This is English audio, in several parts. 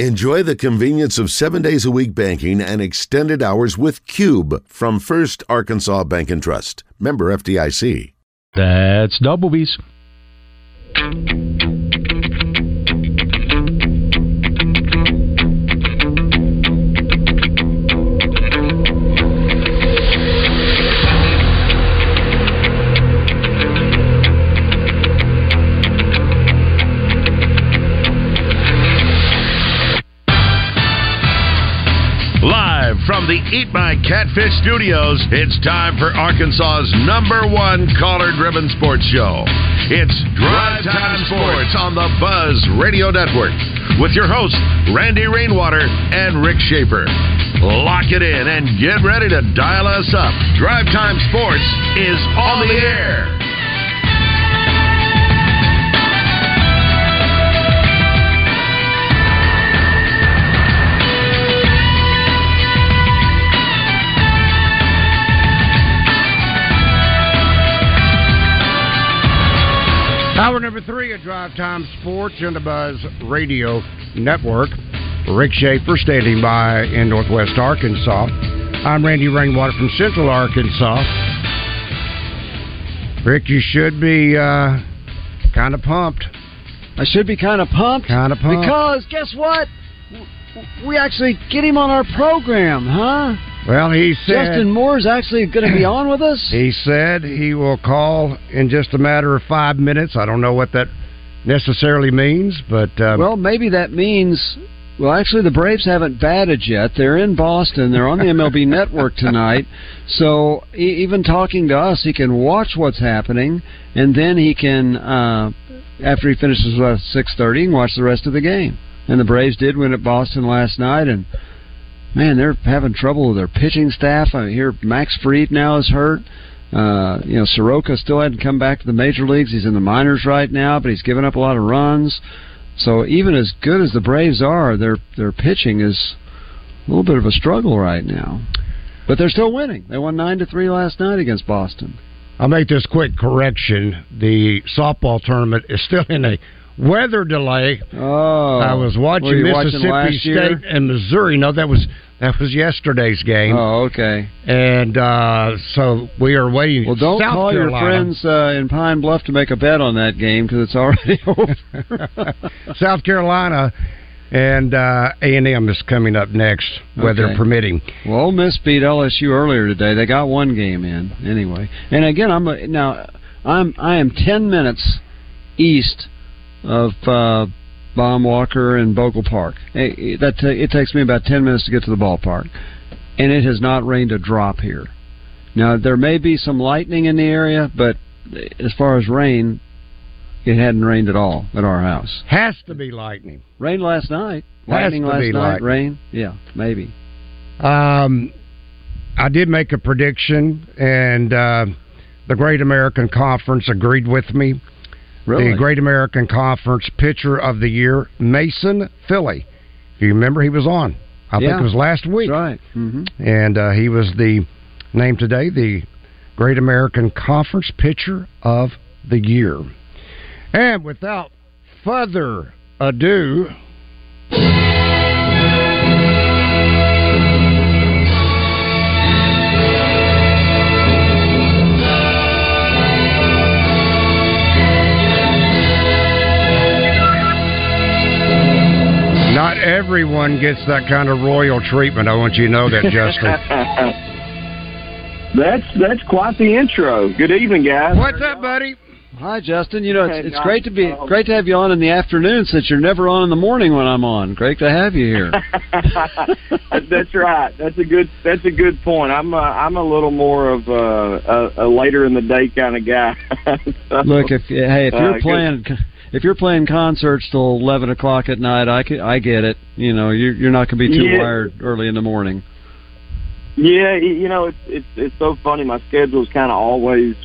Enjoy the convenience of 7 days a week banking and extended hours with Cube from First Arkansas Bank and Trust. Member FDIC. That's Double Bees. From the Eat My Catfish studios, it's time for Arkansas's number one caller-driven sports show. It's Drive Time Sports on the Buzz Radio Network with your hosts, Randy Rainwater and Rick Schaefer. Lock it in and get ready to dial us up. Drive Time Sports is on the air. Hour number three of Drive Time Sports on the Buzz Radio Network. Rick Schaefer standing by in Northwest Arkansas. I'm Randy Rainwater from Central Arkansas. Rick, you should be kind of pumped. I should be kind of pumped? Kind of pumped. Because guess what? We actually get him on our program, huh? Well, he said... Justin Moore's actually going to be on with us? He said he will call in just a matter of 5 minutes. I don't know what that necessarily means, but... well, maybe that means... Well, actually, the Braves haven't batted yet. They're in Boston. They're on the MLB Network tonight. So even talking to us, he can watch what's happening, and then he can, after he finishes at 6:30, he can watch the rest of the game. And the Braves did win at Boston last night, and... Man, they're having trouble with their pitching staff. I hear Max Fried now is hurt. Soroka still hadn't come back to the major leagues. He's in the minors right now, but he's given up a lot of runs. So even as good as the Braves are, their pitching is a little bit of a struggle right now. But they're still winning. They won 9-3 last night against Boston. I'll make this quick correction. The softball tournament is still in a weather delay. Oh, I was watching Mississippi State and Missouri. No, that was yesterday's game. Oh, okay. And so we are waiting. Well, don't call your friends in Pine Bluff to make a bet on that game because it's already over. South Carolina and A&M is coming up next, weather permitting. Well, Ole Miss beat LSU earlier today. They got one game in anyway. And again, I am 10 minutes east of Baum Walker and Bogle Park. It takes me about 10 minutes to get to the ballpark, and it has not rained a drop here. Now, there may be some lightning in the area, but as far as rain, it hadn't rained at all at our house. Has to be lightning. Rain last night. Lightning last night. Rain. Yeah, maybe. I did make a prediction, and the Great American Conference agreed with me. Really? The Great American Conference Pitcher of the Year, Mason Philly. If you remember, he was on. I think it was last week. Right. Mm-hmm. And he was named today the Great American Conference Pitcher of the Year. And without further ado... Not everyone gets that kind of royal treatment. I want you to know that, Justin. That's quite the intro. Good evening, guys. What's up, buddy? Hi, Justin. You know, it's great to have you on in the afternoon since you're never on in the morning when I'm on. Great to have you here. That's right. That's a good point. I'm a little more of a later in the day kind of guy. So, look, if you're playing. Good. If you're playing concerts till 11 o'clock at night, I get it. You know, you're not going to be too wired early in the morning. Yeah, you know, it's so funny. My schedule's kind of always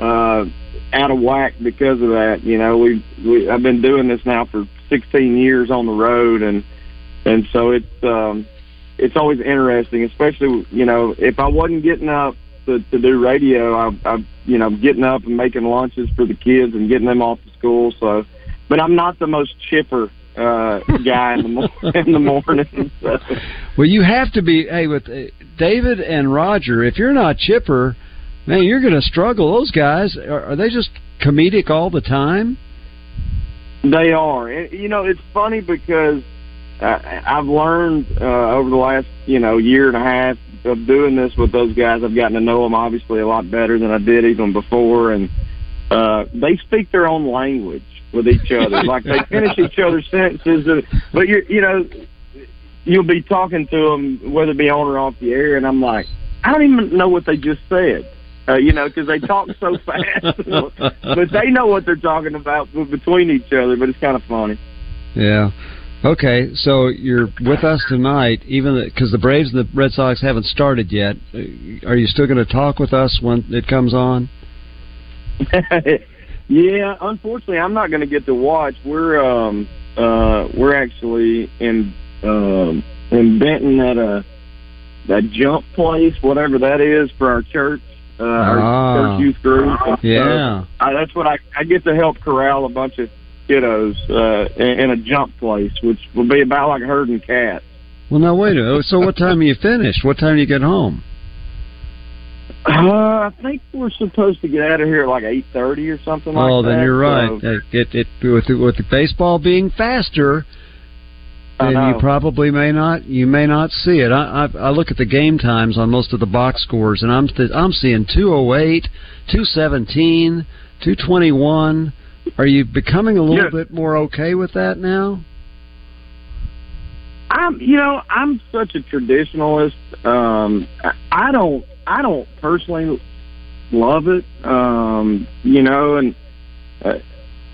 out of whack because of that. You know, I've been doing this now for 16 years on the road, and so it's always interesting, especially, you know, if I wasn't getting up to do radio, I'm getting up and making lunches for the kids and getting them off to school. So, but I'm not the most chipper guy in the morning. So. Well, you have to be. Hey, with David and Roger, if you're not chipper, man, you're going to struggle. Those guys are they just comedic all the time? They are. You know, it's funny because I've learned over the last year and a half of doing this with those guys. I've gotten to know them obviously a lot better than I did even before, and they speak their own language with each other. Like they finish each other's sentences, but you'll be talking to them whether it be on or off the air, and I'm like, I don't even know what they just said. Because they talk so fast, but they know what they're talking about between each other. But it's kind of funny. Yeah. Okay, so you're with us tonight, even because the Braves and the Red Sox haven't started yet. Are you still going to talk with us when it comes on? Yeah, unfortunately, I'm not going to get to watch. We're actually in Benton at a jump place, whatever that is, for our church. Our youth group. Yeah, that's what I get to help corral a bunch of kiddos in a jump place, which will be about like herding cats. Well, now wait a minute. So, what time are you finished? What time do you get home? I think we're supposed to get out of here at like 8:30 or something like that. Oh, then you're right. So, with the baseball being faster, then you probably may not see it. I look at the game times on most of the box scores, and I'm seeing 2:08, 2:17, 2:21. Are you becoming a little bit more okay with that now? I'm such a traditionalist. I don't personally love it. I'm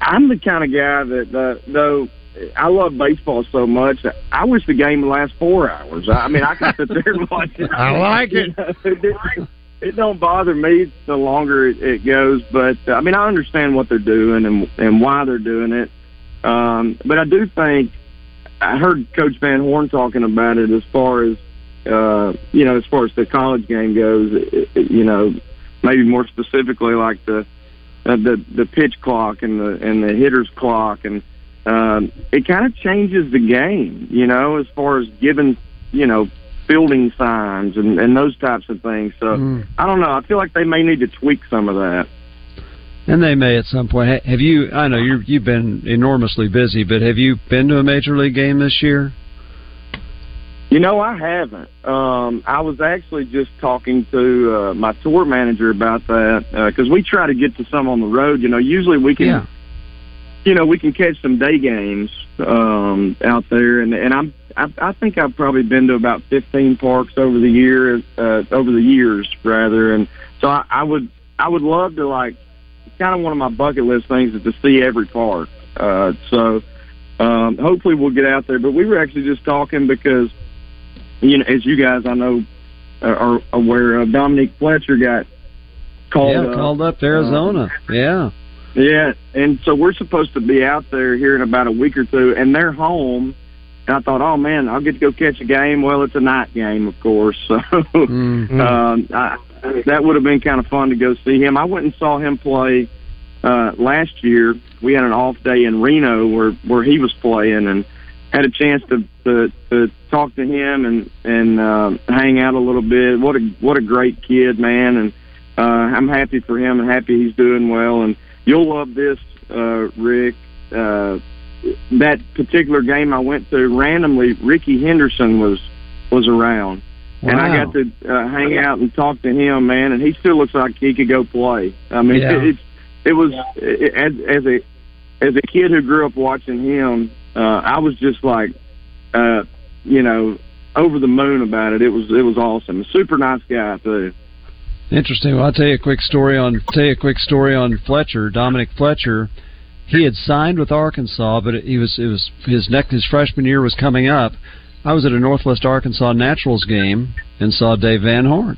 the kind of guy that though. I love baseball so much. I wish the game would last 4 hours. I mean, I could sit there and watch it. I like it. It don't bother me the longer it goes. But, I mean, I understand what they're doing and why they're doing it. But I do think I heard Coach Van Horn talking about it as far as the college game goes, maybe more specifically like the pitch clock and the hitter's clock and, it kind of changes the game, as far as giving, fielding signs and those types of things. So, I don't know. I feel like they may need to tweak some of that. And they may at some point. Have you, I know you've been enormously busy, but have you been to a Major League game this year? I haven't. I was actually just talking to my tour manager about that because we try to get to some on the road. Usually we can... Yeah. We can catch some day games out there, and I think I've probably been to about 15 parks over the years, and so I would love to, like, kind of one of my bucket list things is to see every park. So hopefully we'll get out there. But we were actually just talking because, as you guys I know are aware of, Dominique Fletcher got called up to Arizona. Yeah, and so we're supposed to be out there here in about a week or two, and they're home. And I thought, oh, man, I'll get to go catch a game. Well, it's a night game, of course. So that would have been kind of fun to go see him. I went and saw him play last year. We had an off day in Reno where he was playing and had a chance to talk to him and hang out a little bit. What a great kid, man, and I'm happy for him and happy he's doing well. And you'll love this, Rick. That particular game I went to, randomly, Ricky Henderson was around. Wow. And I got to hang out and talk to him, man, and he still looks like he could go play. I mean, as a kid who grew up watching him, I was just like, over the moon about it. It was awesome. Super nice guy, too. Interesting. Well, I'll tell you a quick story on Fletcher, Dominique Fletcher. He had signed with Arkansas, but it was his freshman year was coming up. I was at a Northwest Arkansas Naturals game and saw Dave Van Horn,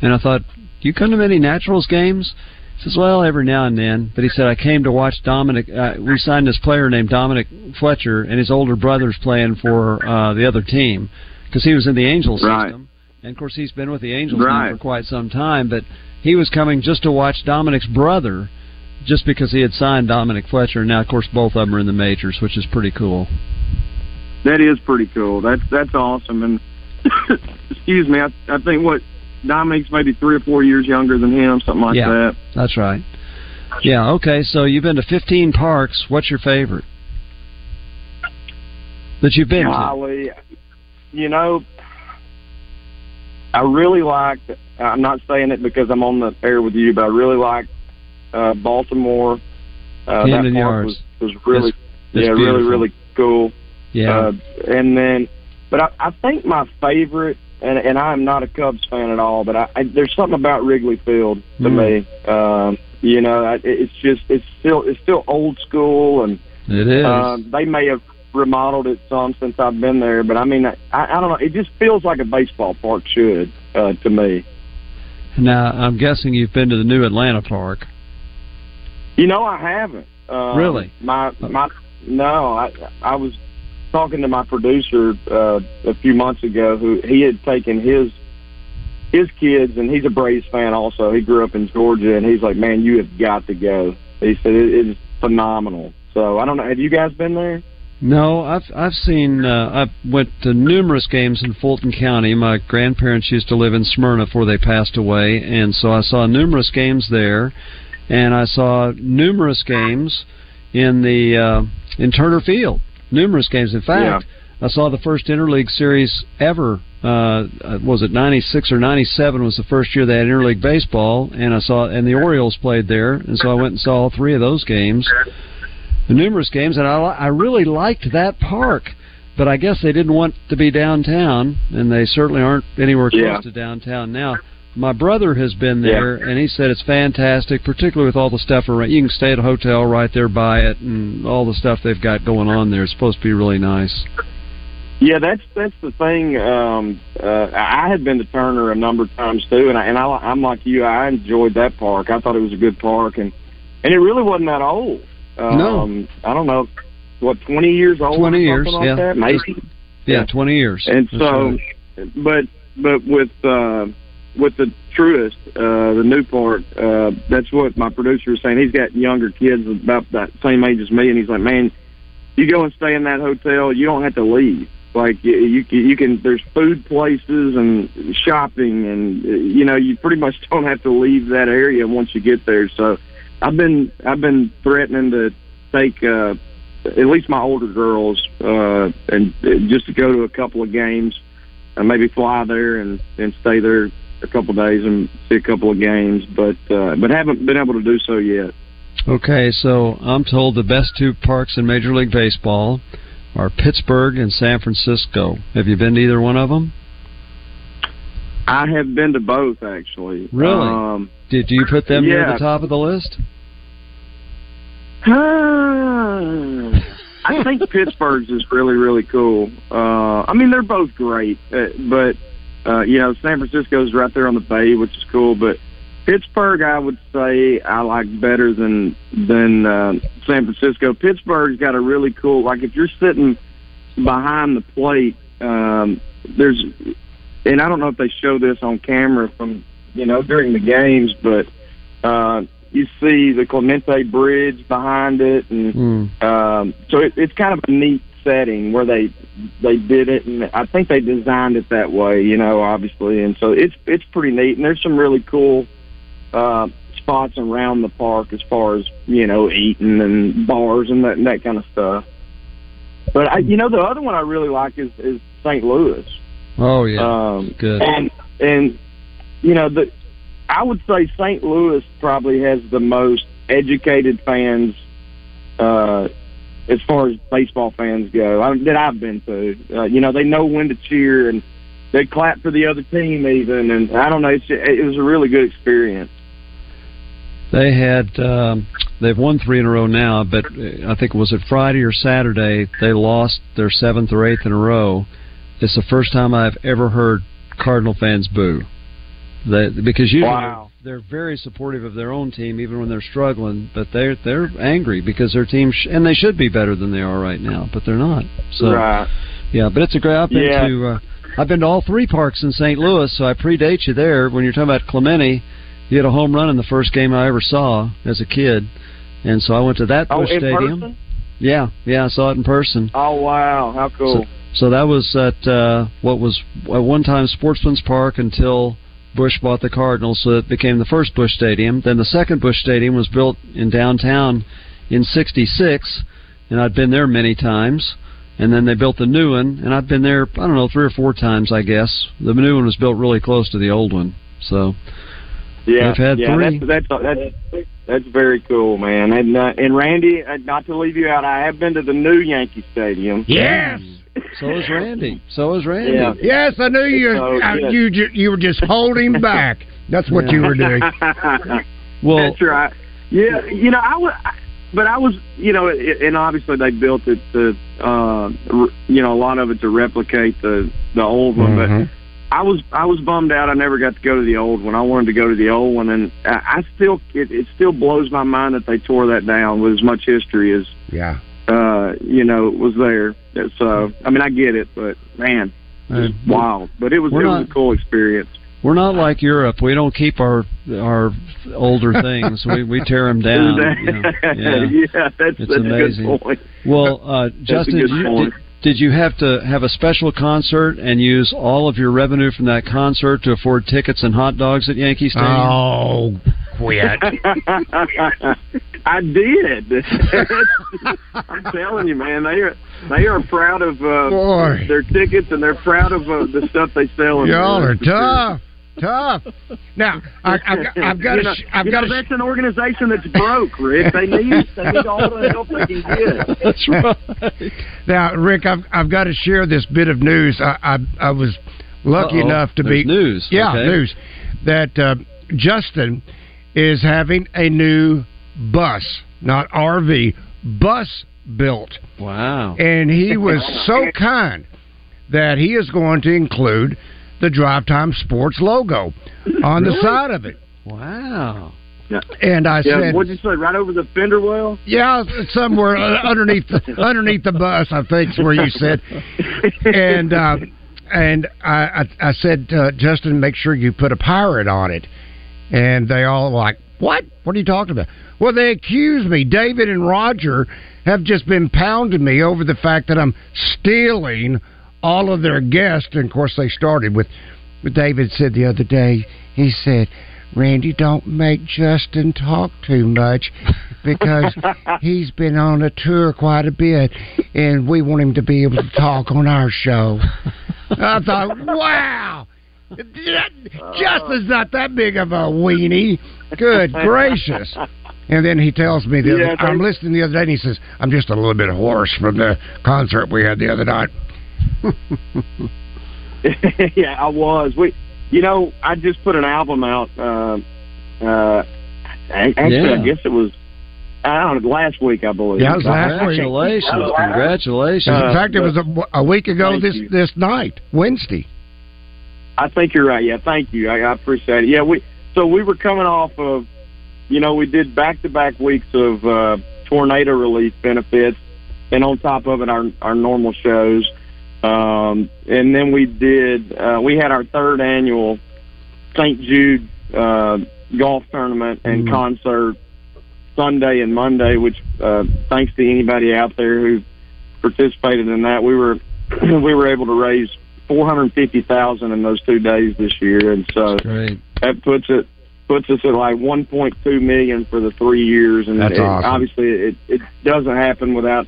and I thought, "Do you come to many Naturals games?" He says, "Well, every now and then." But he said, "I came to watch Dominic. We signed this player named Dominic Fletcher, and his older brother's playing for the other team because he was in the Angels system." And, of course, he's been with the Angels now for quite some time, but he was coming just to watch Dominic's brother just because he had signed Dominique Fletcher. Now, of course, both of them are in the majors, which is pretty cool. That is pretty cool. That's awesome. And excuse me, I think what Dominique's maybe 3 or 4 years younger than him, something like that. That's right. Yeah. Okay. So you've been to 15 parks. What's your favorite that you've been to? You know, I really liked. I'm not saying it because I'm on the air with you, but I really liked Baltimore. That park was really, really, really cool. Yeah. And then, but I think my favorite, and I'm not a Cubs fan at all, but there's something about Wrigley Field to me. You know, it's just it's still old school, and it is. They may have remodeled it some since I've been there, but I mean, I don't know. It just feels like a baseball park should to me. Now, I'm guessing you've been to the new Atlanta park. You know, I haven't. Really? No, I was talking to my producer a few months ago, who he had taken his kids, and he's a Braves fan also. He grew up in Georgia, and he's like, man, you have got to go. He said it is phenomenal. So I don't know. Have you guys been there? No, I've seen. I went to numerous games in Fulton County. My grandparents used to live in Smyrna before they passed away, and so I saw numerous games there, and I saw numerous games in the in Turner Field. Numerous games, in fact. Yeah. I saw the first interleague series ever. Was it 96 or 97 was the first year they had interleague baseball, and I saw, and the Orioles played there, and so I went and saw all three of those games, numerous games, and I really liked that park, but I guess they didn't want to be downtown, and they certainly aren't anywhere close to downtown now. My brother has been there, and he said it's fantastic, particularly with all the stuff around. You can stay at a hotel right there by it, and all the stuff they've got going on there. It's supposed to be really nice. Yeah, that's the thing. I had been to Turner a number of times too, and I'm like you. I enjoyed that park. I thought it was a good park, and it really wasn't that old. No, I don't know, what 20 years old. 20 years, or something like that, maybe. Yeah, 20 years. And that's so, right. but with the Truist, the new park, that's what my producer was saying. He's got younger kids about that same age as me, and he's like, man, you go and stay in that hotel, you don't have to leave. Like you can, there's food places and shopping, and you know, you pretty much don't have to leave that area once you get there. So I've been threatening to take at least my older girls and just to go to a couple of games and maybe fly there and stay there a couple of days and see a couple of games, but haven't been able to do so yet. Okay, so I'm told the best two parks in Major League Baseball are Pittsburgh and San Francisco. Have you been to either one of them? I have been to both, actually. Really? Did you put them near the top of the list? I think Pittsburgh's is really, really cool. I mean, they're both great, but you know, San Francisco's right there on the bay, which is cool, but Pittsburgh, I would say I like better than San Francisco. Pittsburgh's got a really cool, like if you're sitting behind the plate, there's, and I don't know if they show this on camera from, you know, during the games, but you see the Clemente Bridge behind it, and so it's kind of a neat setting where they did it, and I think they designed it that way, you know, obviously, and so it's pretty neat, and there's some really cool spots around the park as far as, you know, eating and bars and that kind of stuff. But I, you know, the other one I really like is St. Louis. Oh yeah, good. And you know, I would say St. Louis probably has the most educated fans as far as baseball fans go that I've been to. You know, they know when to cheer, and they clap for the other team even, and I don't know. It was a really good experience. They had they've won 3 in a row now, but I think was it Friday or Saturday they lost their 7th or 8th in a row. It's the first time I've ever heard Cardinal fans boo. Because usually they're very supportive of their own team even when they're struggling, but they're angry because their team and they should be better than they are right now, but they're not. So right. Yeah, but it's a great. I've been to all 3 parks in St. Louis, so I predate you there. When you're talking about Clemente, you had a home run in the first game I ever saw as a kid. And so I went to that Busch Stadium. Person? Yeah, I saw it in person. Oh, wow, how cool. So that was at what was at one time Sportsman's Park until Busch bought the Cardinals, so it became the first Busch Stadium. Then the second Busch Stadium was built in downtown in 1966, and I'd been there many times. And then they built the new one, and I've been there, I don't know, 3 or 4 times, I guess. The new one was built really close to the old one. So yeah, I've had three. That's very cool, man. And Randy, not to leave you out, I have been to the new Yankee Stadium. Yes. So is Randy. Yeah. Yes, I knew you. You were just holding back. That's what you were doing. Well, that's right. Yeah, you know, I was, and obviously they built it to, a lot of it to replicate the old one, mm-hmm. but I was bummed out. I never got to go to the old one. I wanted to go to the old one, and it still blows my mind that they tore that down with as much history as was there. So I mean, I get it, but man, it's wild. But it was a cool experience. We're not like Europe. We don't keep our older things. We tear them down. You know. Yeah, that's amazing. A good point. Well, Justin, did you have to have a special concert and use all of your revenue from that concert to afford tickets and hot dogs at Yankee Stadium? Oh, quit. I did. I'm telling you, man, they are proud of their tickets, and they're proud of the stuff they sell. Y'all are tough. Tough. Now, I've got to. That's an organization that's broke, Rick. They need all the help they can get. That's right. Now, Rick, I've got to share this bit of news. I was lucky enough to be news. Yeah, okay. News that Justin is having a new bus, not RV, bus built. Wow! And he was so kind that he is going to include the Drive Time Sports logo on the side of it. Wow. Yeah. And I said... What did you say, right over the fender well? Yeah, somewhere underneath the bus, I think is where you said. And I said, Justin, make sure you put a pirate on it. And they all like, what? What are you talking about? Well, they accuse me. David and Roger have just been pounding me over the fact that I'm stealing all of their guests, and of course they started with what David said the other day. He said, Randy, don't make Justin talk too much because he's been on a tour quite a bit, and we want him to be able to talk on our show. I thought, wow! Justin's not that big of a weenie. Good gracious. And then he tells me, I'm listening the other day, and he says, I'm just a little bit hoarse from the concert we had the other night. Yeah, I was. I just put an album out. I guess it was. I don't know, last week, I believe. Yeah, it was last week. Congratulations! In fact, it was a week ago this night, Wednesday. I think you're right. Yeah, thank you. I appreciate it. Yeah, we were coming off of, we did back-to-back weeks of tornado relief benefits, and on top of it, our normal shows. And then we had our third annual St. Jude golf tournament and concert Sunday and Monday, which thanks to anybody out there who participated in that, we were able to raise $450,000 in those 2 days this year, and so that puts us at like $1.2 million for the 3 years, and awesome. Obviously it doesn't happen without,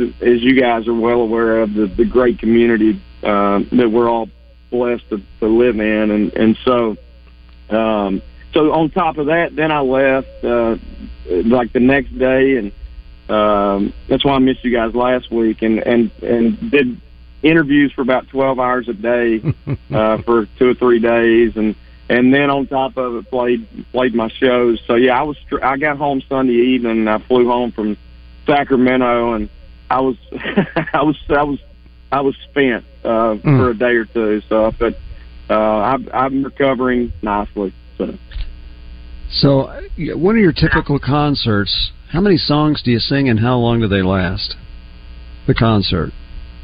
as you guys are well aware of, the great community that we're all blessed to live in, and so on top of that, then I left like the next day, and that's why I missed you guys last week, and did interviews for about 12 hours a day for 2 or 3 days, and then on top of it played my shows. So yeah, I got home Sunday evening, and I flew home from Sacramento, and I was spent for a day or two, so but I'm recovering nicely. So, one of your typical concerts, how many songs do you sing, and how long do they last? The concert.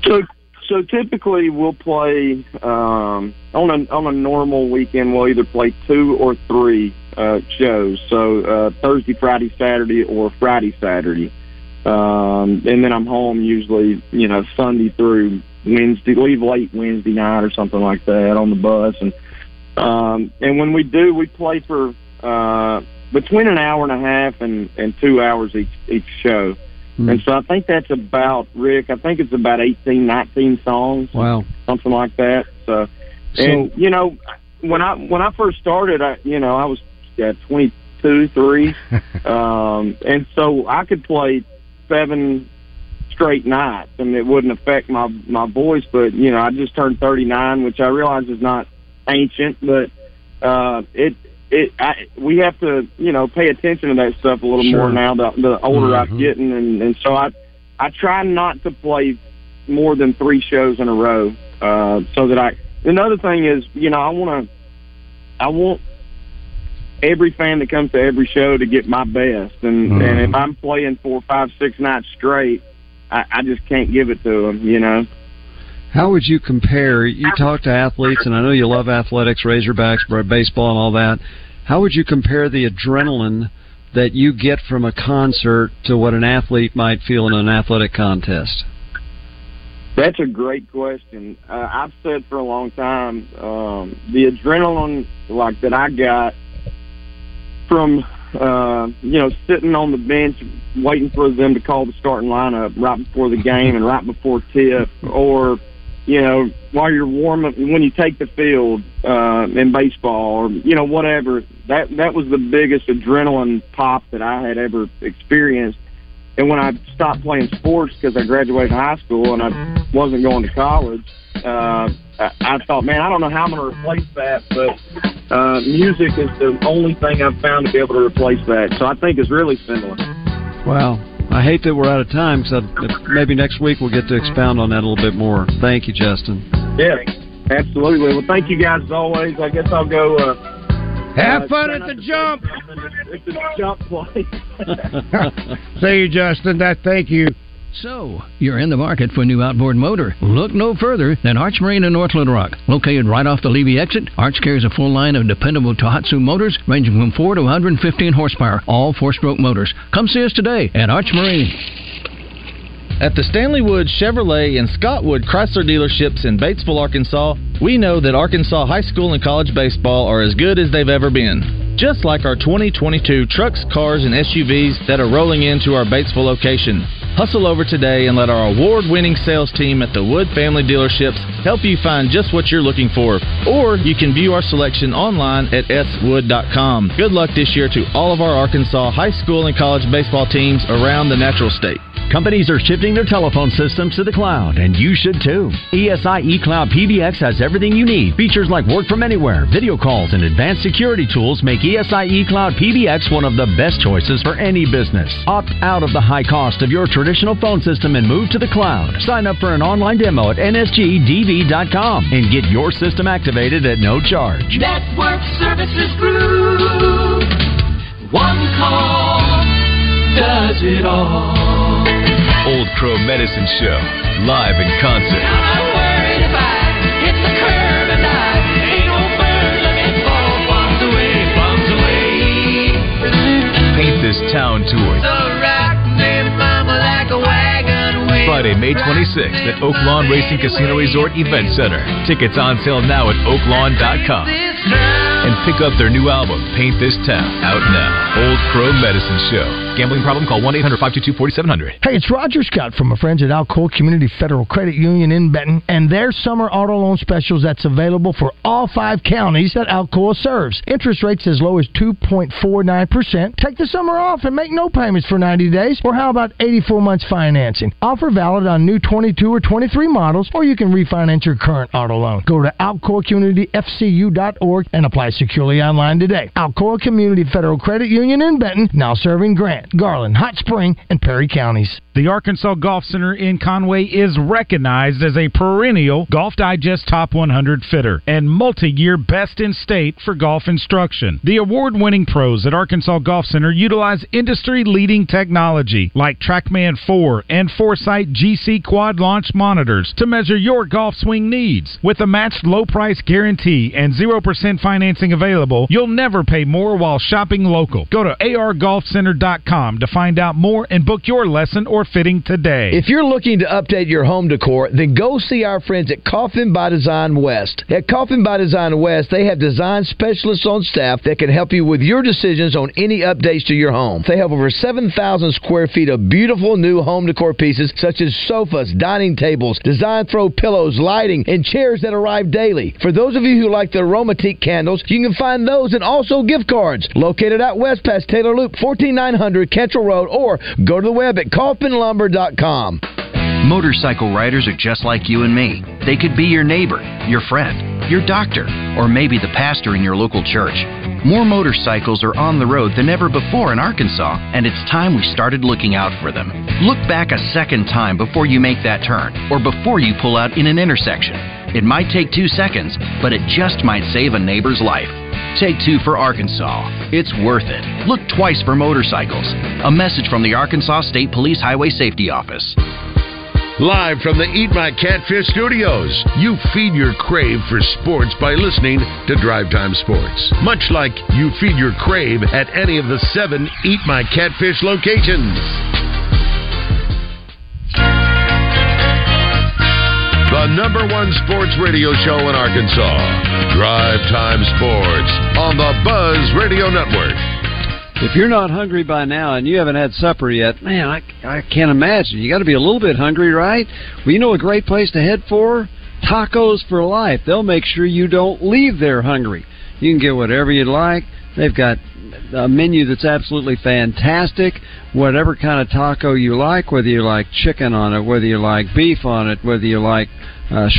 Two So typically we'll play on a normal weekend. We'll either play 2 or 3 shows. So Thursday, Friday, Saturday, or Friday, Saturday, and then I'm home usually. You know, Sunday through Wednesday. Leave late Wednesday night or something like that on the bus. And when we do, we play for between an hour and a half and 2 hours each show. And so I think that's about, Rick, I think it's about 18, 19 songs. Wow. Something like that. So, and, you know, when I first started, I was 22, 3. And so I could play 7 straight nights, and it wouldn't affect my voice. But, you know, I just turned 39, which I realize is not ancient, but we have to, you know, pay attention to that stuff a little more now, the older I'm getting. And so I try not to play more than 3 shows in a row. So that another thing is, you know, I want every fan that comes to every show to get my best. And if I'm playing 4, 5, 6 nights straight, I just can't give it to them, you know. How would you compare? You talk to athletes, and I know you love athletics, Razorbacks, baseball, and all that. How would you compare the adrenaline that you get from a concert to what an athlete might feel in an athletic contest? That's a great question. I've said for a long time, the adrenaline like that I got from sitting on the bench waiting for them to call the starting lineup right before the game and right before tip, or you know, while you're warming, when you take the field in baseball, or you know, whatever. That was the biggest adrenaline pop that I had ever experienced. And when I stopped playing sports because I graduated high school and I wasn't going to college, I thought, man, I don't know how I'm going to replace that, but music is the only thing I've found to be able to replace that. So I think it's really similar. Wow. I hate that we're out of time, because maybe next week we'll get to expound on that a little bit more. Thank you, Justin. Yeah, absolutely. Well, thank you guys as always. I guess I'll go. Have fun at the jump. It's a jump play. Thank you, Justin. Thank you. So, you're in the market for a new outboard motor. Look no further than Arch Marine in North Little Rock. Located right off the Levy exit, Arch carries a full line of dependable Tohatsu motors ranging from 4 to 115 horsepower, all 4-stroke motors. Come see us today at Arch Marine. At the Stanley Wood Chevrolet and Scott Wood Chrysler dealerships in Batesville, Arkansas, we know that Arkansas high school and college baseball are as good as they've ever been. Just like our 2022 trucks, cars, and SUVs that are rolling into our Batesville location. Hustle over today and let our award-winning sales team at the Wood Family Dealerships help you find just what you're looking for. Or you can view our selection online at swood.com. Good luck this year to all of our Arkansas high school and college baseball teams around the natural state. Companies are shifting their telephone systems to the cloud, and you should too. ESI eCloud PBX has everything you need. Features like work from anywhere, video calls, and advanced security tools make ESI eCloud PBX one of the best choices for any business. Opt out of the high cost of your traditional phone system and move to the cloud. Sign up for an online demo at nsgdv.com and get your system activated at no charge. Network Services Group. One call does it all. Old Crow Medicine Show, live in concert. I'm not worried if I hit the curb and I ain't over, let me fall, bombs away, bombs away. Paint This Town Tour. So rock me, mama, like a wagon wheel. Friday, May 26th at Oaklawn Racing Casino Resort Event Center. Tickets on sale now at oaklawn.com. And pick up their new album, Paint This Town, out now. Old Crow Medicine Show. Gambling problem? Call 1-800-522-4700. Hey, it's Roger Scott from my friends at Alcoa Community Federal Credit Union in Benton and their summer auto loan specials that's available for all 5 counties that Alcoa serves. Interest rates as low as 2.49%. Take the summer off and make no payments for 90 days, or how about 84 months financing? Offer valid on new 22 or 23 models, or you can refinance your current auto loan. Go to AlcoaCommunityFCU.org and apply securely online today. Alcoa Community Federal Credit Union in Benton, now serving Grant, Garland, Hot Spring, and Perry counties. The Arkansas Golf Center in Conway is recognized as a perennial Golf Digest Top 100 fitter and multi-year best in state for golf instruction. The award-winning pros at Arkansas Golf Center utilize industry-leading technology like TrackMan 4 and Foresight GC Quad Launch monitors to measure your golf swing needs. With a matched low price guarantee and 0% financing available, you'll never pay more while shopping local. Go to argolfcenter.com to find out more and book your lesson or fitting today. If you're looking to update your home decor, then go see our friends at Coffin by Design West. At Coffin by Design West, they have design specialists on staff that can help you with your decisions on any updates to your home. They have over 7,000 square feet of beautiful new home decor pieces such as sofas, dining tables, design throw pillows, lighting, and chairs that arrive daily. For those of you who like the Aromatique candles, you can find those and also gift cards. Located out west past Taylor Loop, 14900 Ketchel Road, or go to the web at CoffinLumber.com. Motorcycle riders are just like you and me. They could be your neighbor, your friend, your doctor, or maybe the pastor in your local church. More motorcycles are on the road than ever before in Arkansas, and it's time we started looking out for them. Look back a second time before you make that turn or before you pull out in an intersection. It might take 2 seconds, but it just might save a neighbor's life. Take two for Arkansas. It's worth it. Look twice for motorcycles. A message from the Arkansas State Police Highway Safety Office. Live from the Eat My Catfish studios, you feed your crave for sports by listening to Drive Time Sports. Much like you feed your crave at any of the 7 Eat My Catfish locations. The number one sports radio show in Arkansas, Drive Time Sports, on the Buzz Radio Network. If you're not hungry by now and you haven't had supper yet, man, I can't imagine. You got to be a little bit hungry, right? Well, you know a great place to head for? Tacos for Life. They'll make sure you don't leave there hungry. You can get whatever you'd like. They've got a menu that's absolutely fantastic. Whatever kind of taco you like, whether you like chicken on it, whether you like beef on it, whether you like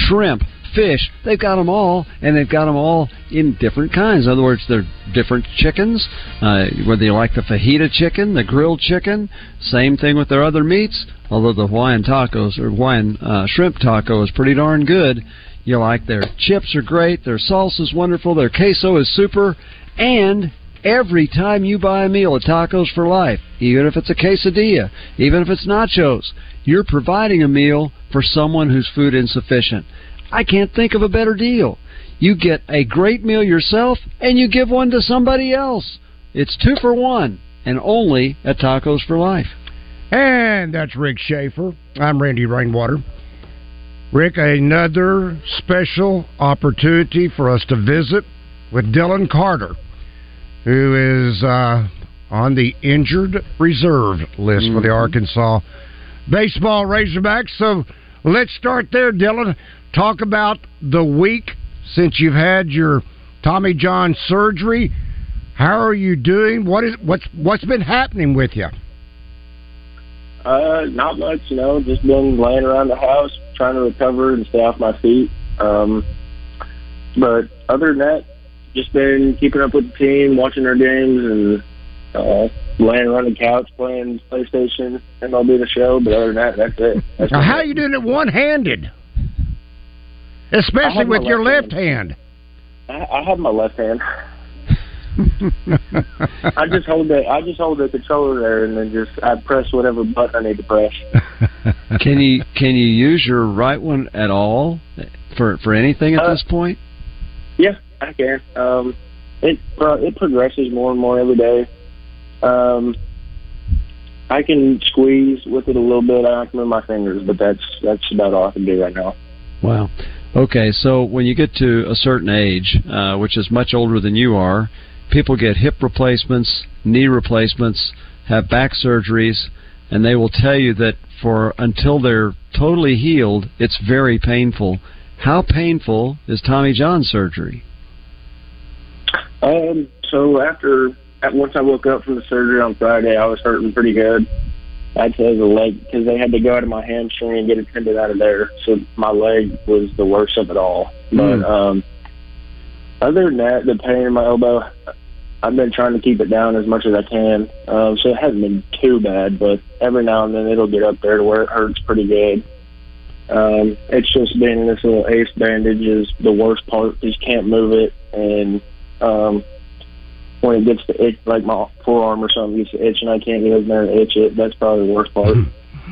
shrimp, fish, they've got them all, and they've got them all in different kinds. In other words, they're different chickens, whether you like the fajita chicken, the grilled chicken, same thing with their other meats, although the Hawaiian tacos or Hawaiian shrimp taco is pretty darn good. You like their chips are great, their salsa is wonderful, their queso is super, and every time you buy a meal at Tacos for Life, even if it's a quesadilla, even if it's nachos, you're providing a meal for someone who's food insufficient. I can't think of a better deal. You get a great meal yourself, and you give one to somebody else. It's 2 for 1, and only at Tacos for Life. And that's Rick Schaefer. I'm Randy Rainwater. Rick, another special opportunity for us to visit with Dylan Carter, who is on the injured reserve list for the Arkansas baseball Razorbacks. So let's start there, Dylan. Talk about the week since you've had your Tommy John surgery. How are you doing? What's been happening with you? Not much, Just been laying around the house trying to recover and stay off my feet. But other than that, just been keeping up with the team, watching our games, and laying around the couch playing PlayStation. MLB The Show. But other than that, that's it. Now, how are you doing it one-handed? Especially with your left hand. I have my left hand. I just hold the controller there, and then I press whatever button I need to press. Can you use your right one at all for anything at this point? Yeah, I can. It progresses more and more every day. I can squeeze with it a little bit. I can move my fingers, but that's about all I can do right now. Wow. Okay, so when you get to a certain age, which is much older than you are, people get hip replacements, knee replacements, have back surgeries, and they will tell you that until they're totally healed, it's very painful. How painful is Tommy John surgery? So once I woke up from the surgery on Friday, I was hurting pretty good. I'd say the leg, because they had to go out of my hamstring and get it tendon out of there. So my leg was the worst of it all. But other than that, the pain in my elbow, I've been trying to keep it down as much as I can, so it hasn't been too bad, but every now and then it'll get up there to where it hurts pretty good. It's just been in this little ace bandage is the worst part. Just can't move it, and when it gets to itch, like my forearm or something gets to itch and I can't get over there and itch it, that's probably the worst part.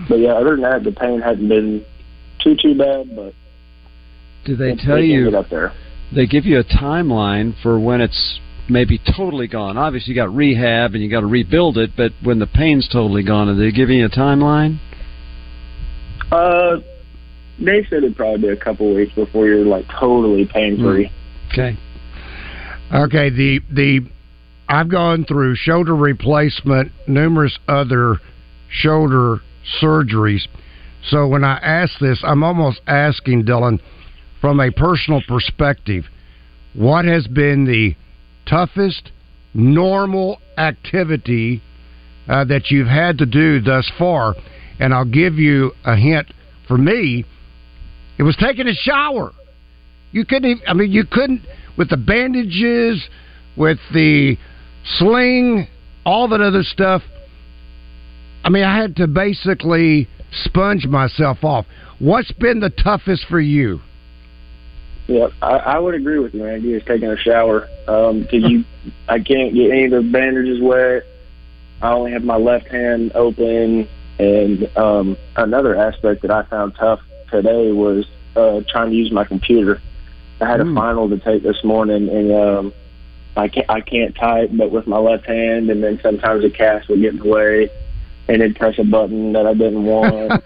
But yeah, other than that, the pain hasn't been too bad, but do they tell you get up there? They give you a timeline for when it's maybe totally gone. Obviously, you got rehab and you got to rebuild it, but when the pain's totally gone, are they giving you a timeline? They said it'd probably be a couple weeks before you're like totally pain free. Okay. Okay. I've gone through shoulder replacement, numerous other shoulder surgeries. So when I ask this, I'm almost asking Dylan from a personal perspective, what has been the toughest normal activity that you've had to do thus far? And I'll give you a hint. For me, it was taking a shower. You couldn't even, you couldn't, with the bandages, with the sling, all that other stuff. I mean, I had to basically sponge myself off. What's been the toughest for you? Yeah, I would agree with you, Randy, is taking a shower. I can't get any of the bandages wet. I only have my left hand open. And another aspect that I found tough today was trying to use my computer. I had a final to take this morning, and I can't type, but with my left hand, and then sometimes the cast would get in the way, and it'd press a button that I didn't want.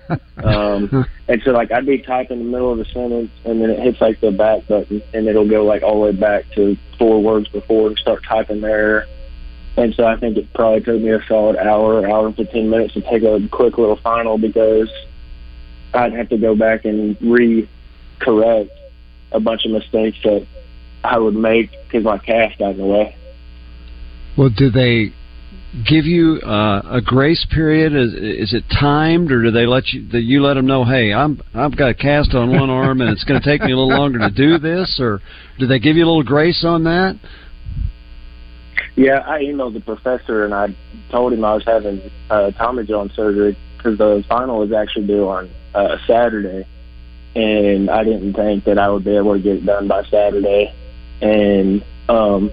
And so, like, I'd be typing in the middle of a sentence, and then it hits, like, the back button, and it'll go, like, all the way back to 4 words before and start typing there. And so I think it probably took me a solid hour and 15 minutes to take a quick little final because I'd have to go back and re-correct a bunch of mistakes that I would make because my cast got in the way. Well, do they give you a grace period? Is it timed, or do they let them know, hey, I've got a cast on one arm and it's going to take me a little longer to do this, or do they give you a little grace on that? Yeah, I emailed the professor, and I told him I was having Tommy John surgery because the final was actually due on Saturday, and I didn't think that I would be able to get it done by Saturday. And so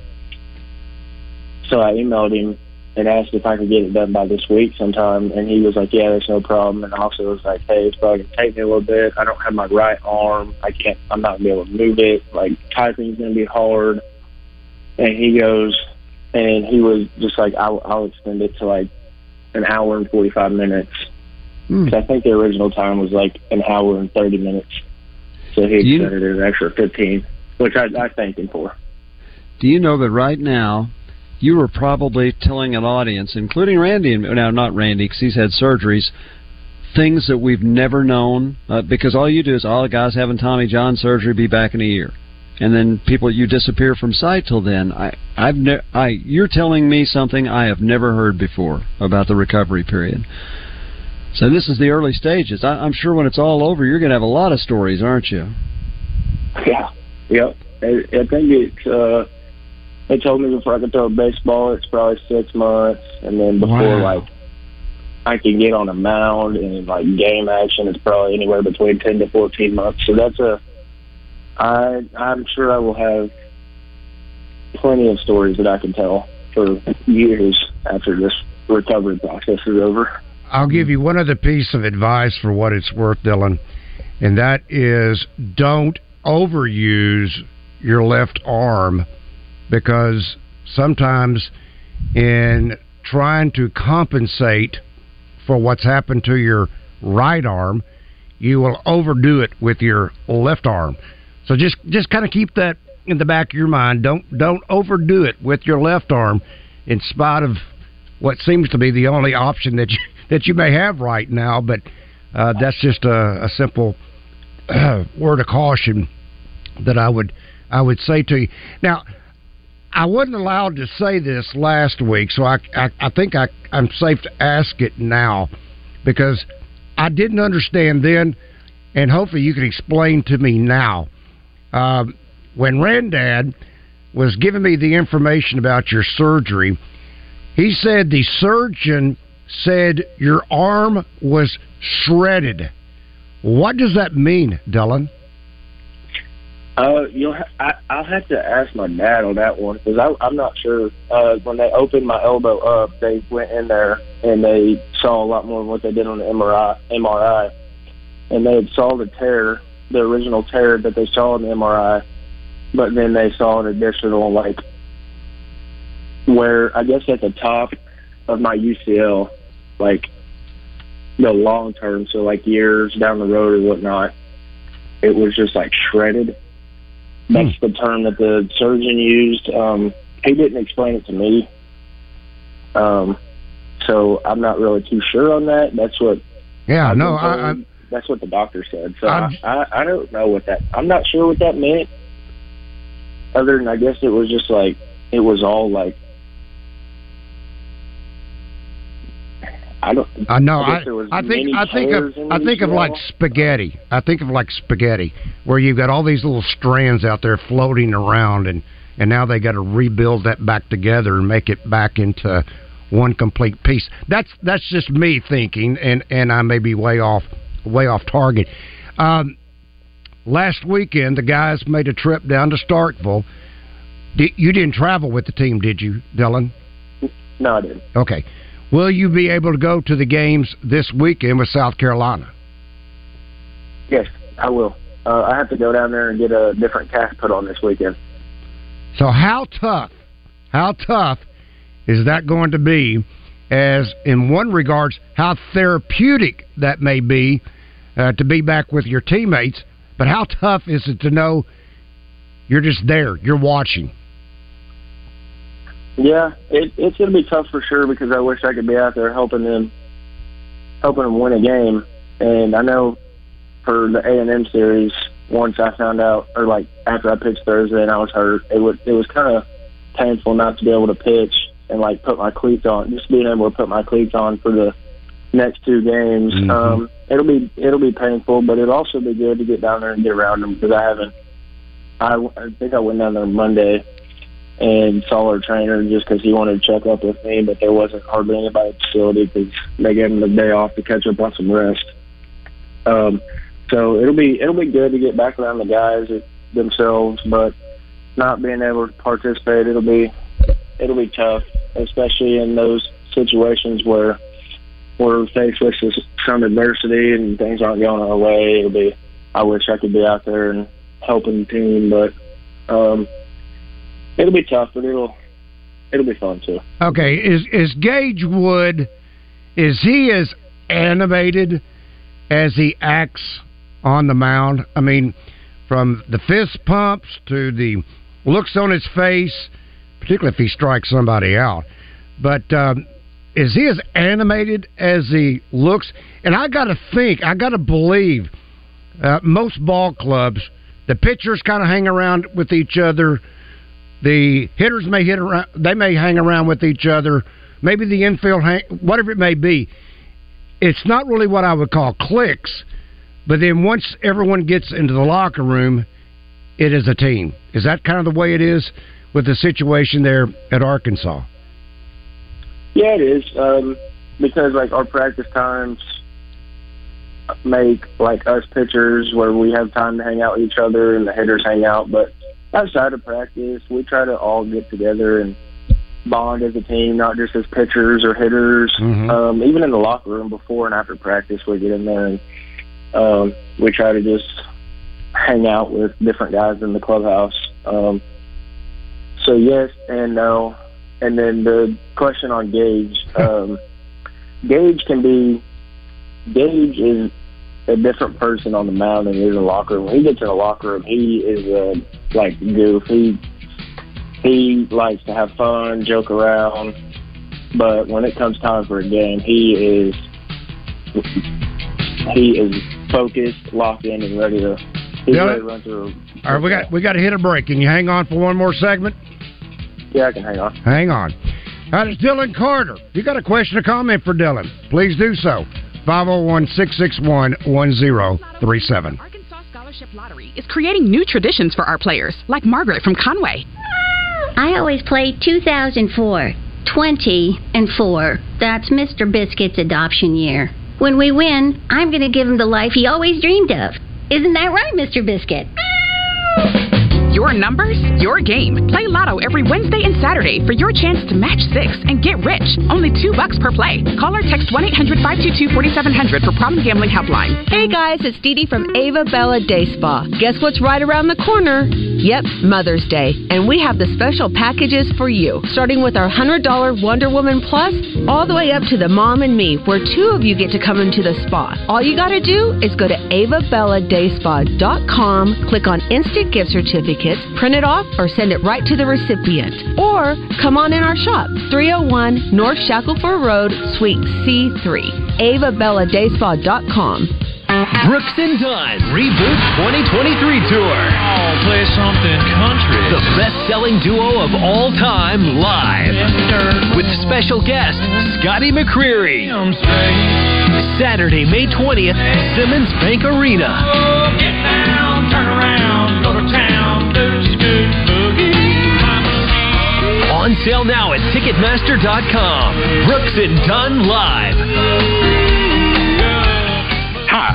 I emailed him and asked if I could get it done by this week sometime, and he was like, yeah, that's no problem. And also was like, hey, it's probably going to take me a little bit. I don't have my right arm. I'm not going to be able to move it. Like, typing is going to be hard. And he goes... And he was just like, I'll extend it to, like, an hour and 45 minutes. Mm. I think the original time was, like, an hour and 30 minutes. So he extended it an extra 15, which I thank him for. Do you know that right now you were probably telling an audience, including Randy, now not Randy because he's had surgeries, things that we've never known? Because all you do is, all the guys having Tommy John surgery be back in a year. And then people, you disappear from sight till then. You're telling me something I have never heard before about the recovery period. So this is the early stages. I'm sure when it's all over, you're going to have a lot of stories, aren't you? Yeah. Yep. I think it's. They told me before I could throw a baseball, it's probably 6 months, and then before like I could get on a mound and like game action, it's probably anywhere between 10 to 14 months. So that's a. I'm sure I will have plenty of stories that I can tell for years after this recovery process is over. I'll give you one other piece of advice for what it's worth, Dylan, and that is don't overuse your left arm, because sometimes in trying to compensate for what's happened to your right arm, you will overdo it with your left arm. So just kind of keep that in the back of your mind. Don't overdo it with your left arm, in spite of what seems to be the only option that you may have right now. But that's just a simple word of caution that I would say to you. Now, I wasn't allowed to say this last week, so I think I'm safe to ask it now, because I didn't understand then, and hopefully you can explain to me now. When Randad was giving me the information about your surgery. He said the surgeon said your arm was shredded. What does that mean, Dylan? I'll have to ask my dad on that one because I'm not sure. When they opened my elbow up, they went in there and they saw a lot more than what they did on the MRI. And they had saw the tear, the original tear that they saw in the MRI, but then they saw an additional, like, where I guess at the top of my UCL, like, the long term, so, like, years down the road or whatnot, it was just, like, shredded. That's the term that the surgeon used. He didn't explain it to me. So I'm not really too sure on that. That's what. Yeah, no, that's what the doctor said. So I don't know what that. I'm not sure what that meant. Other than I guess it was just like it was all like. I don't. No, I think of like spaghetti. I think of like spaghetti, where you've got all these little strands out there floating around, and now they got to rebuild that back together and make it back into one complete piece. That's just me thinking, and I may be way off target. Last weekend, the guys made a trip down to Starkville. You didn't travel with the team, did you, Dylan? No, I didn't. Okay. Will you be able to go to the games this weekend with South Carolina? Yes, I will. I have to go down there and get a different cast put on this weekend. So how tough is that going to be? As in one regards, how therapeutic that may be to be back with your teammates, but how tough is it to know you're just there, you're watching? Yeah, it's going to be tough for sure because I wish I could be out there helping them win a game. And I know for the A&M series, once I found out, or like after I pitched Thursday and I was hurt, it was kind of painful not to be able to pitch and like put my cleats on. Just being able to put my cleats on for the next two games, mm-hmm. It'll be painful, but it'll also be good to get down there and get around them because I haven't. I think I went down there Monday and saw our trainer just because he wanted to check up with me, but there wasn't hardly anybody at the facility because they gave him the day off to catch up on some rest. So it'll be good to get back around the guys themselves, but not being able to participate, it'll be tough, especially in those situations where we're faced with some adversity and things aren't going our way. I wish I could be out there and helping the team, but it'll be tough, but it'll be fun too. Okay, is Gage Wood, is he as animated as he acts on the mound? I mean, from the fist pumps to the looks on his face, particularly if he strikes somebody out. But is he as animated as he looks? And I got to believe most ball clubs, the pitchers kind of hang around with each other. The hitters may hit around, they may hang around with each other. Maybe the infield, whatever it may be. It's not really what I would call cliques, but then once everyone gets into the locker room, it is a team. Is that kind of the way it is with the situation there at Arkansas? Yeah, it is. Because like our practice times make like us pitchers where we have time to hang out with each other and the hitters hang out, but outside of practice, we try to all get together and bond as a team, not just as pitchers or hitters. Mm-hmm. Even in the locker room before and after practice, we get in there and we try to just hang out with different guys in the clubhouse. So yes and no. And then the question on Gage. Gage is a different person on the mound than he is in the locker room. When he gets in the locker room, he is a like goof. He likes to have fun, joke around, but when it comes time for a game, he is focused, locked in, and ready to. Ready to run through. All right, we got to hit a break. Can you hang on for one more segment? Yeah, I can hang on. Hang on. All right, it's Dylan Carter. If you got a question or comment for Dylan, please do so. 501-661-1037. Arkansas Scholarship Lottery is creating new traditions for our players, like Margaret from Conway. I always play 2004, 20 and 4. That's Mr. Biscuit's adoption year. When we win, I'm going to give him the life he always dreamed of. Isn't that right, Mr. Biscuit? Your numbers, your game. Play Lotto every Wednesday and Saturday for your chance to match six and get rich. Only $2 per play. Call or text 1-800-522-4700 for Problem Gambling Helpline. Hey guys, it's Dee Dee from Ava Bella Day Spa. Guess what's right around the corner? Yep, Mother's Day. And we have the special packages for you, starting with our $100 Wonder Woman Plus, all the way up to the Mom and Me, where two of you get to come into the spa. All you gotta do is go to avabelladayspa.com, click on Instant Gift Certificate, print it off or send it right to the recipient. Or come on in our shop, 301 North Shackleford Road, Suite C3, avabelladeyspa.com. Brooks and Dunn Reboot 2023 Tour. I'll play something country. The best-selling duo of all time live. With special guest, Scotty McCreery. Saturday, May 20th, Simmons Bank Arena. Oh, get down, turn around, go to town. On sale now at Ticketmaster.com. Brooks and Dunn Live. Hi,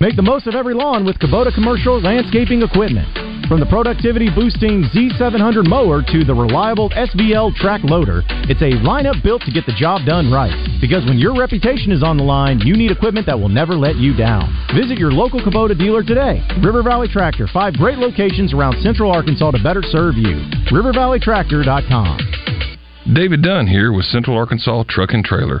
Make the most of every lawn with Kubota commercial landscaping equipment. From the productivity-boosting Z700 mower to the reliable SVL track loader, it's a lineup built to get the job done right. Because when your reputation is on the line, you need equipment that will never let you down. Visit your local Kubota dealer today. River Valley Tractor, 5 great locations around Central Arkansas to better serve you. RiverValleyTractor.com. David Dunn here with Central Arkansas Truck and Trailer.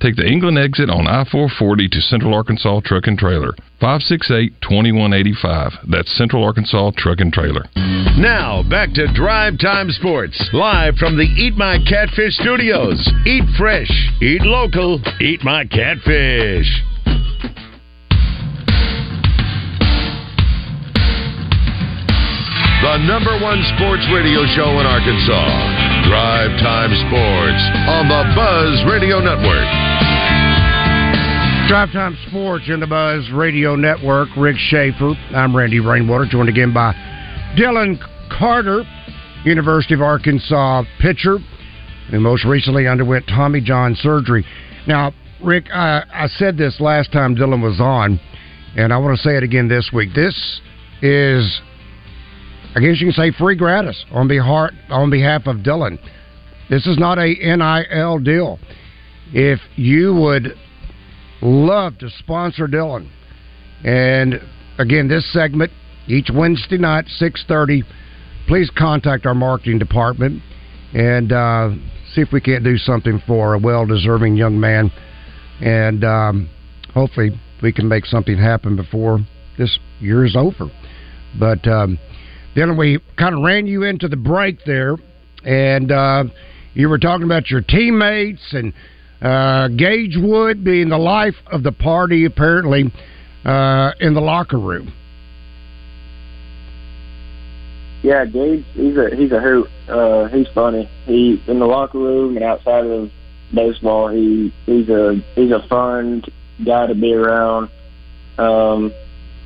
Take the England exit on I-440 to Central Arkansas Truck and Trailer. 568-2185. That's Central Arkansas Truck and Trailer. Now, back to Drive Time Sports, live from the Eat My Catfish studios. Eat fresh, eat local, eat my catfish. The #1 sports radio show in Arkansas. Drive Time Sports on the Buzz Radio Network. Drive Time Sports in the Buzz Radio Network. Rick Schaefer. I'm Randy Rainwater, joined again by Dylan Carter, University of Arkansas pitcher, who most recently underwent Tommy John surgery. Now, Rick, I said this last time Dylan was on, and I want to say it again this week. This is, I guess you can say, free gratis on behalf of Dylan. This is not a NIL deal. If you would love to sponsor Dylan. And again, this segment, each Wednesday night, 6:30, please contact our marketing department and see if we can't do something for a well-deserving young man. And hopefully we can make something happen before this year is over. But then we kind of ran you into the break there, and you were talking about your teammates and Gage Wood being the life of the party, apparently, in the locker room. Yeah, Gage, he's a hoot. He's funny. He in the locker room and outside of baseball, he's a fun guy to be around.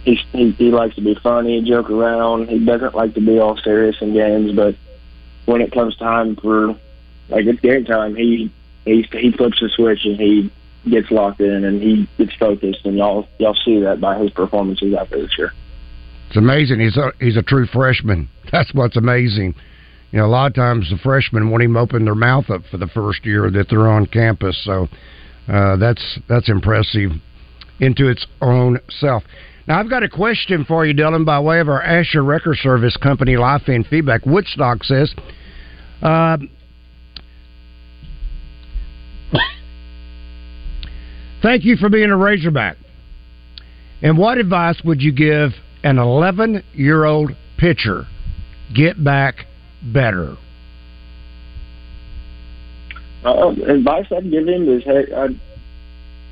He likes to be funny, joke around. He doesn't like to be all serious in games, but when it comes time for, like, it's game time, he flips the switch and he gets locked in and he gets focused, and y'all see that by his performances out there this year. It's amazing. He's a true freshman. That's what's amazing. You know, a lot of times the freshmen won't even open their mouth up for the first year that they're on campus. So that's impressive into its own self. Now, I've got a question for you, Dylan, by way of our Asher Record Service Company Life and Feedback. Woodstock says, thank you for being a Razorback. And what advice would you give an 11-year-old pitcher? Get back better. Advice I'd give him is, hey, I'd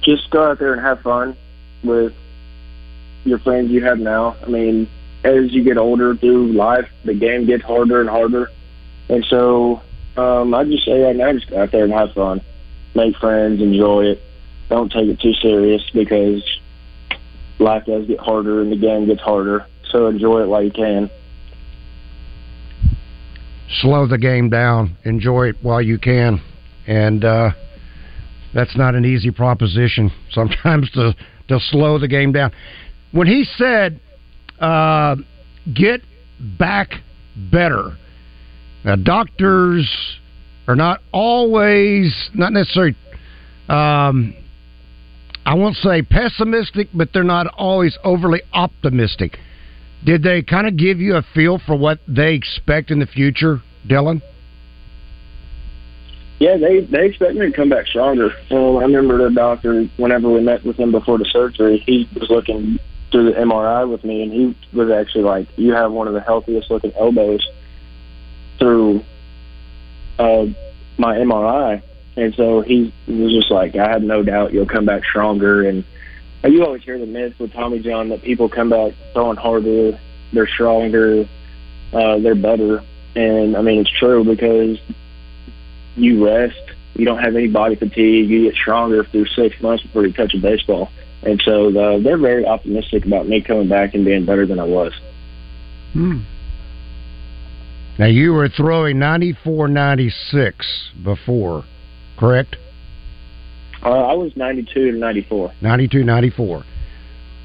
just go out there and have fun with your friends you have now. I mean, as you get older through life, the game gets harder and harder. And so I'd just say right now, just go out there and have fun. Make friends, enjoy it. Don't take it too serious because life does get harder and the game gets harder. So enjoy it while you can. Slow the game down. Enjoy it while you can. And that's not an easy proposition sometimes to slow the game down. When he said, get back better, now doctors are not necessarily, I won't say pessimistic, but they're not always overly optimistic. Did they kind of give you a feel for what they expect in the future, Dylan? Yeah, they expect me to come back stronger. I remember the doctor, whenever we met with him before the surgery, he was looking through the MRI with me, and he was actually like, you have one of the healthiest-looking elbows through my MRI. And so he was just like, I have no doubt you'll come back stronger. And you always hear the myth with Tommy John that people come back throwing harder, they're stronger, they're better. And, I mean, it's true because you rest, you don't have any body fatigue, you get stronger through 6 months before you touch a baseball. And so they're very optimistic about me coming back and being better than I was. Now, you were throwing 94-96 before, correct? I was 92-94. 92-94.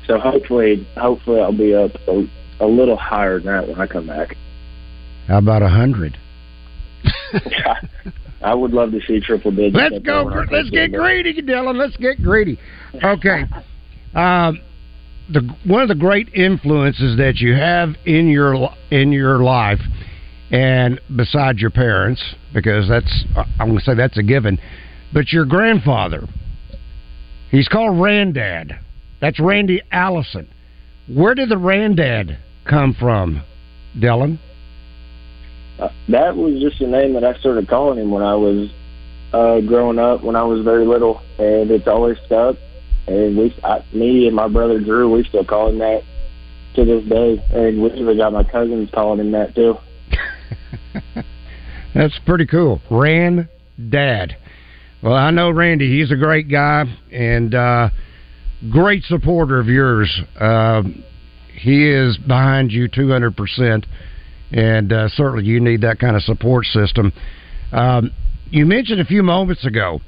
So hopefully I'll be up a little higher than that when I come back. How about 100? I would love to see triple digits. Let's go. Let's get greedy, Dylan. Let's get greedy. Okay. One of the great influences that you have in your life, and besides your parents, because I'm going to say that's a given, but your grandfather, he's called Randad. That's Randy Allison. Where did the Randad come from, Dylan? That was just a name that I started calling him when I was growing up, when I was very little, and it's always stuck. And me and my brother Drew, we still call him that to this day, and we even got my cousins calling him that too. That's pretty cool, Randad. Well, I know Randy; he's a great guy and great supporter of yours. He is behind you 200%. And certainly you need that kind of support system. You mentioned a few moments ago,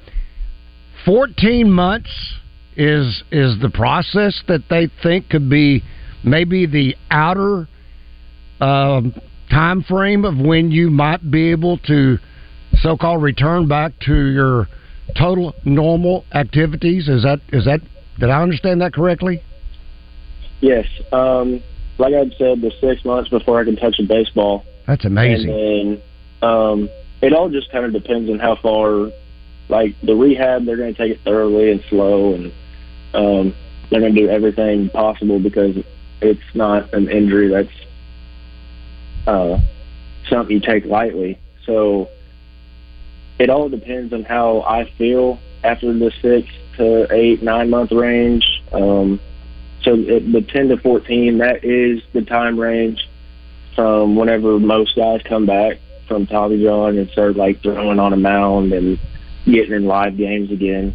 14 months is the process that they think could be maybe the outer time frame of when you might be able to so-called return back to your total normal activities. Is that did I understand that correctly? Yes. Like I said, the 6 months before I can touch a baseball. That's amazing. And then it all just kind of depends on how far, like the rehab, they're going to take it thoroughly and slow, and they're going to do everything possible because it's not an injury that's something you take lightly. So it all depends on how I feel after the 6 to 8, 9 month range. So the 10 to 14, that is the time range from whenever most guys come back from Tommy John and start, like, throwing on a mound and getting in live games again.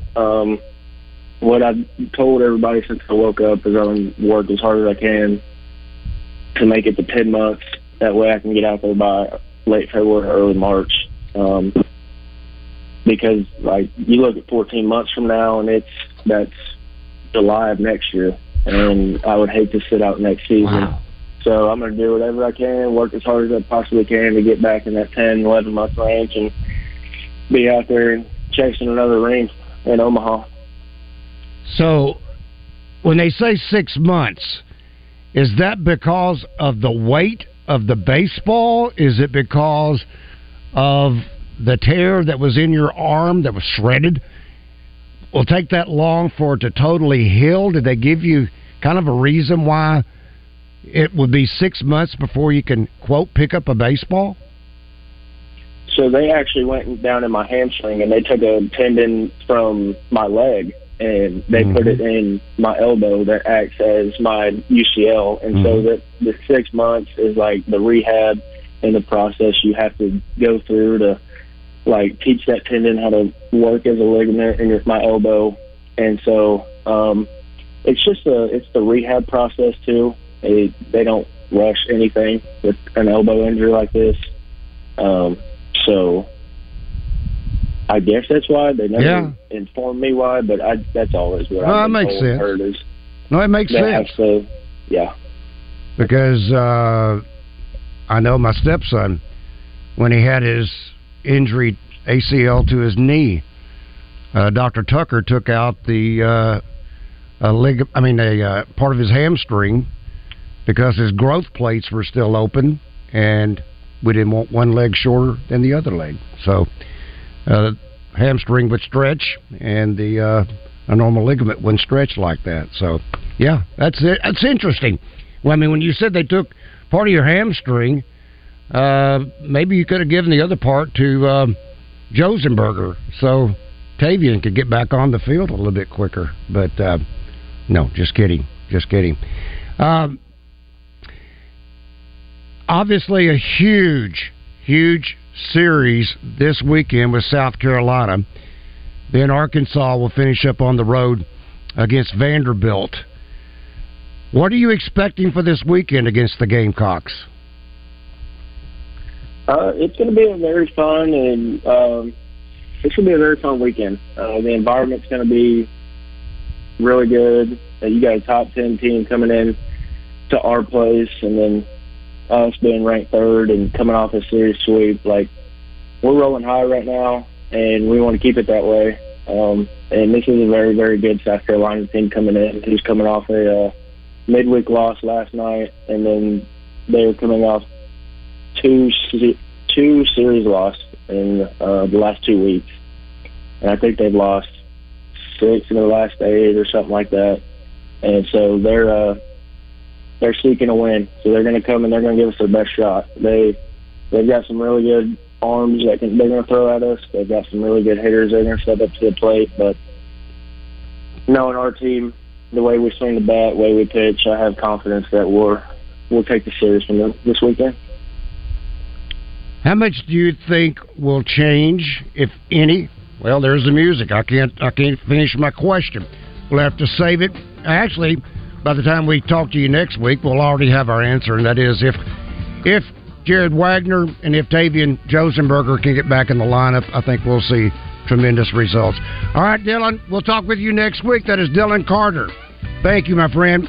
What I've told everybody since I woke up is I'm work as hard as I can to make it to 10 months. That way I can get out there by late February, early March. Because, like, you look at 14 months from now, and that's July of next year. And I would hate to sit out next season. Wow. So I'm going to do whatever I can, work as hard as I possibly can to get back in that 10, 11-month range and be out there chasing another ring in Omaha. So When they say 6 months, is that because of the weight of the baseball? Is it because of the tear that was in your arm that was shredded? Will take that long for it to totally heal? Did they give you kind of a reason why it would be 6 months before you can, quote, pick up a baseball? So they actually went down in my hamstring, and they took a tendon from my leg, and they put it in my elbow that acts as my UCL. And so that the 6 months is like the rehab and the process you have to go through to, like, teach that tendon how to work as a ligament and with my elbow. And so it's just it's the rehab process, too. They don't rush anything with an elbow injury like this. So I guess that's why. They never informed me why, but that's always what I've heard is. No, it makes sense. So, yeah. Because I know my stepson, when he had his injury, ACL to his knee, Dr. Tucker took out a part of his hamstring because his growth plates were still open, and we didn't want one leg shorter than the other leg. So hamstring would stretch, and a normal ligament wouldn't stretch like that. So, yeah, that's it. That's interesting. Well, I mean, when you said they took part of your hamstring, maybe you could have given the other part to Josenberger so Tavian could get back on the field a little bit quicker. But, no, just kidding. Just kidding. Obviously a huge, huge series this weekend with South Carolina. Then Arkansas will finish up on the road against Vanderbilt. What are you expecting for this weekend against the Gamecocks? It's going to be a very fun weekend. The environment's going to be really good. You got a top 10 team coming in to our place, and then us being ranked third and coming off a series sweep. Like, we're rolling high right now, and we want to keep it that way. And this is a very, very good South Carolina team coming in, who's coming off a midweek loss last night, and then they're coming off two series loss in the last 2 weeks, and I think they've lost 6 in the last 8 or something like that. And so they're seeking a win, so they're going to come and they're going to give us their best shot. They've got some really good arms that they're going to throw at us. They've got some really good hitters they're going to step up to the plate. But knowing our team, the way we swing the bat, the way we pitch, I have confidence that we'll take the series from them this weekend. How much do you think will change, if any? Well, there's the music. I can't finish my question. We'll have to save it. Actually, by the time we talk to you next week, we'll already have our answer, and that is if Jared Wagner and if Tavian Josenberger can get back in the lineup, I think we'll see tremendous results. All right, Dylan, we'll talk with you next week. That is Dylan Carter. Thank you, my friend.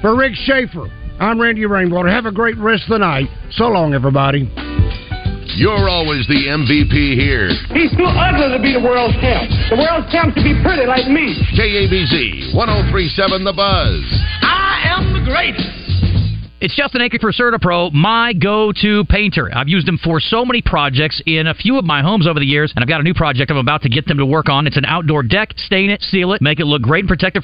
For Rick Schaefer, I'm Randy Rainwater. Have a great rest of the night. So long, everybody. You're always the MVP here. He's too ugly to be the world's champ. The world's champ should be pretty like me. KABZ 103.7 The Buzz. I am the greatest. It's Justin Akin for CertaPro, my go-to painter. I've used them for so many projects in a few of my homes over the years, and I've got a new project I'm about to get them to work on. It's an outdoor deck. Stain it, seal it, make it look great and protective.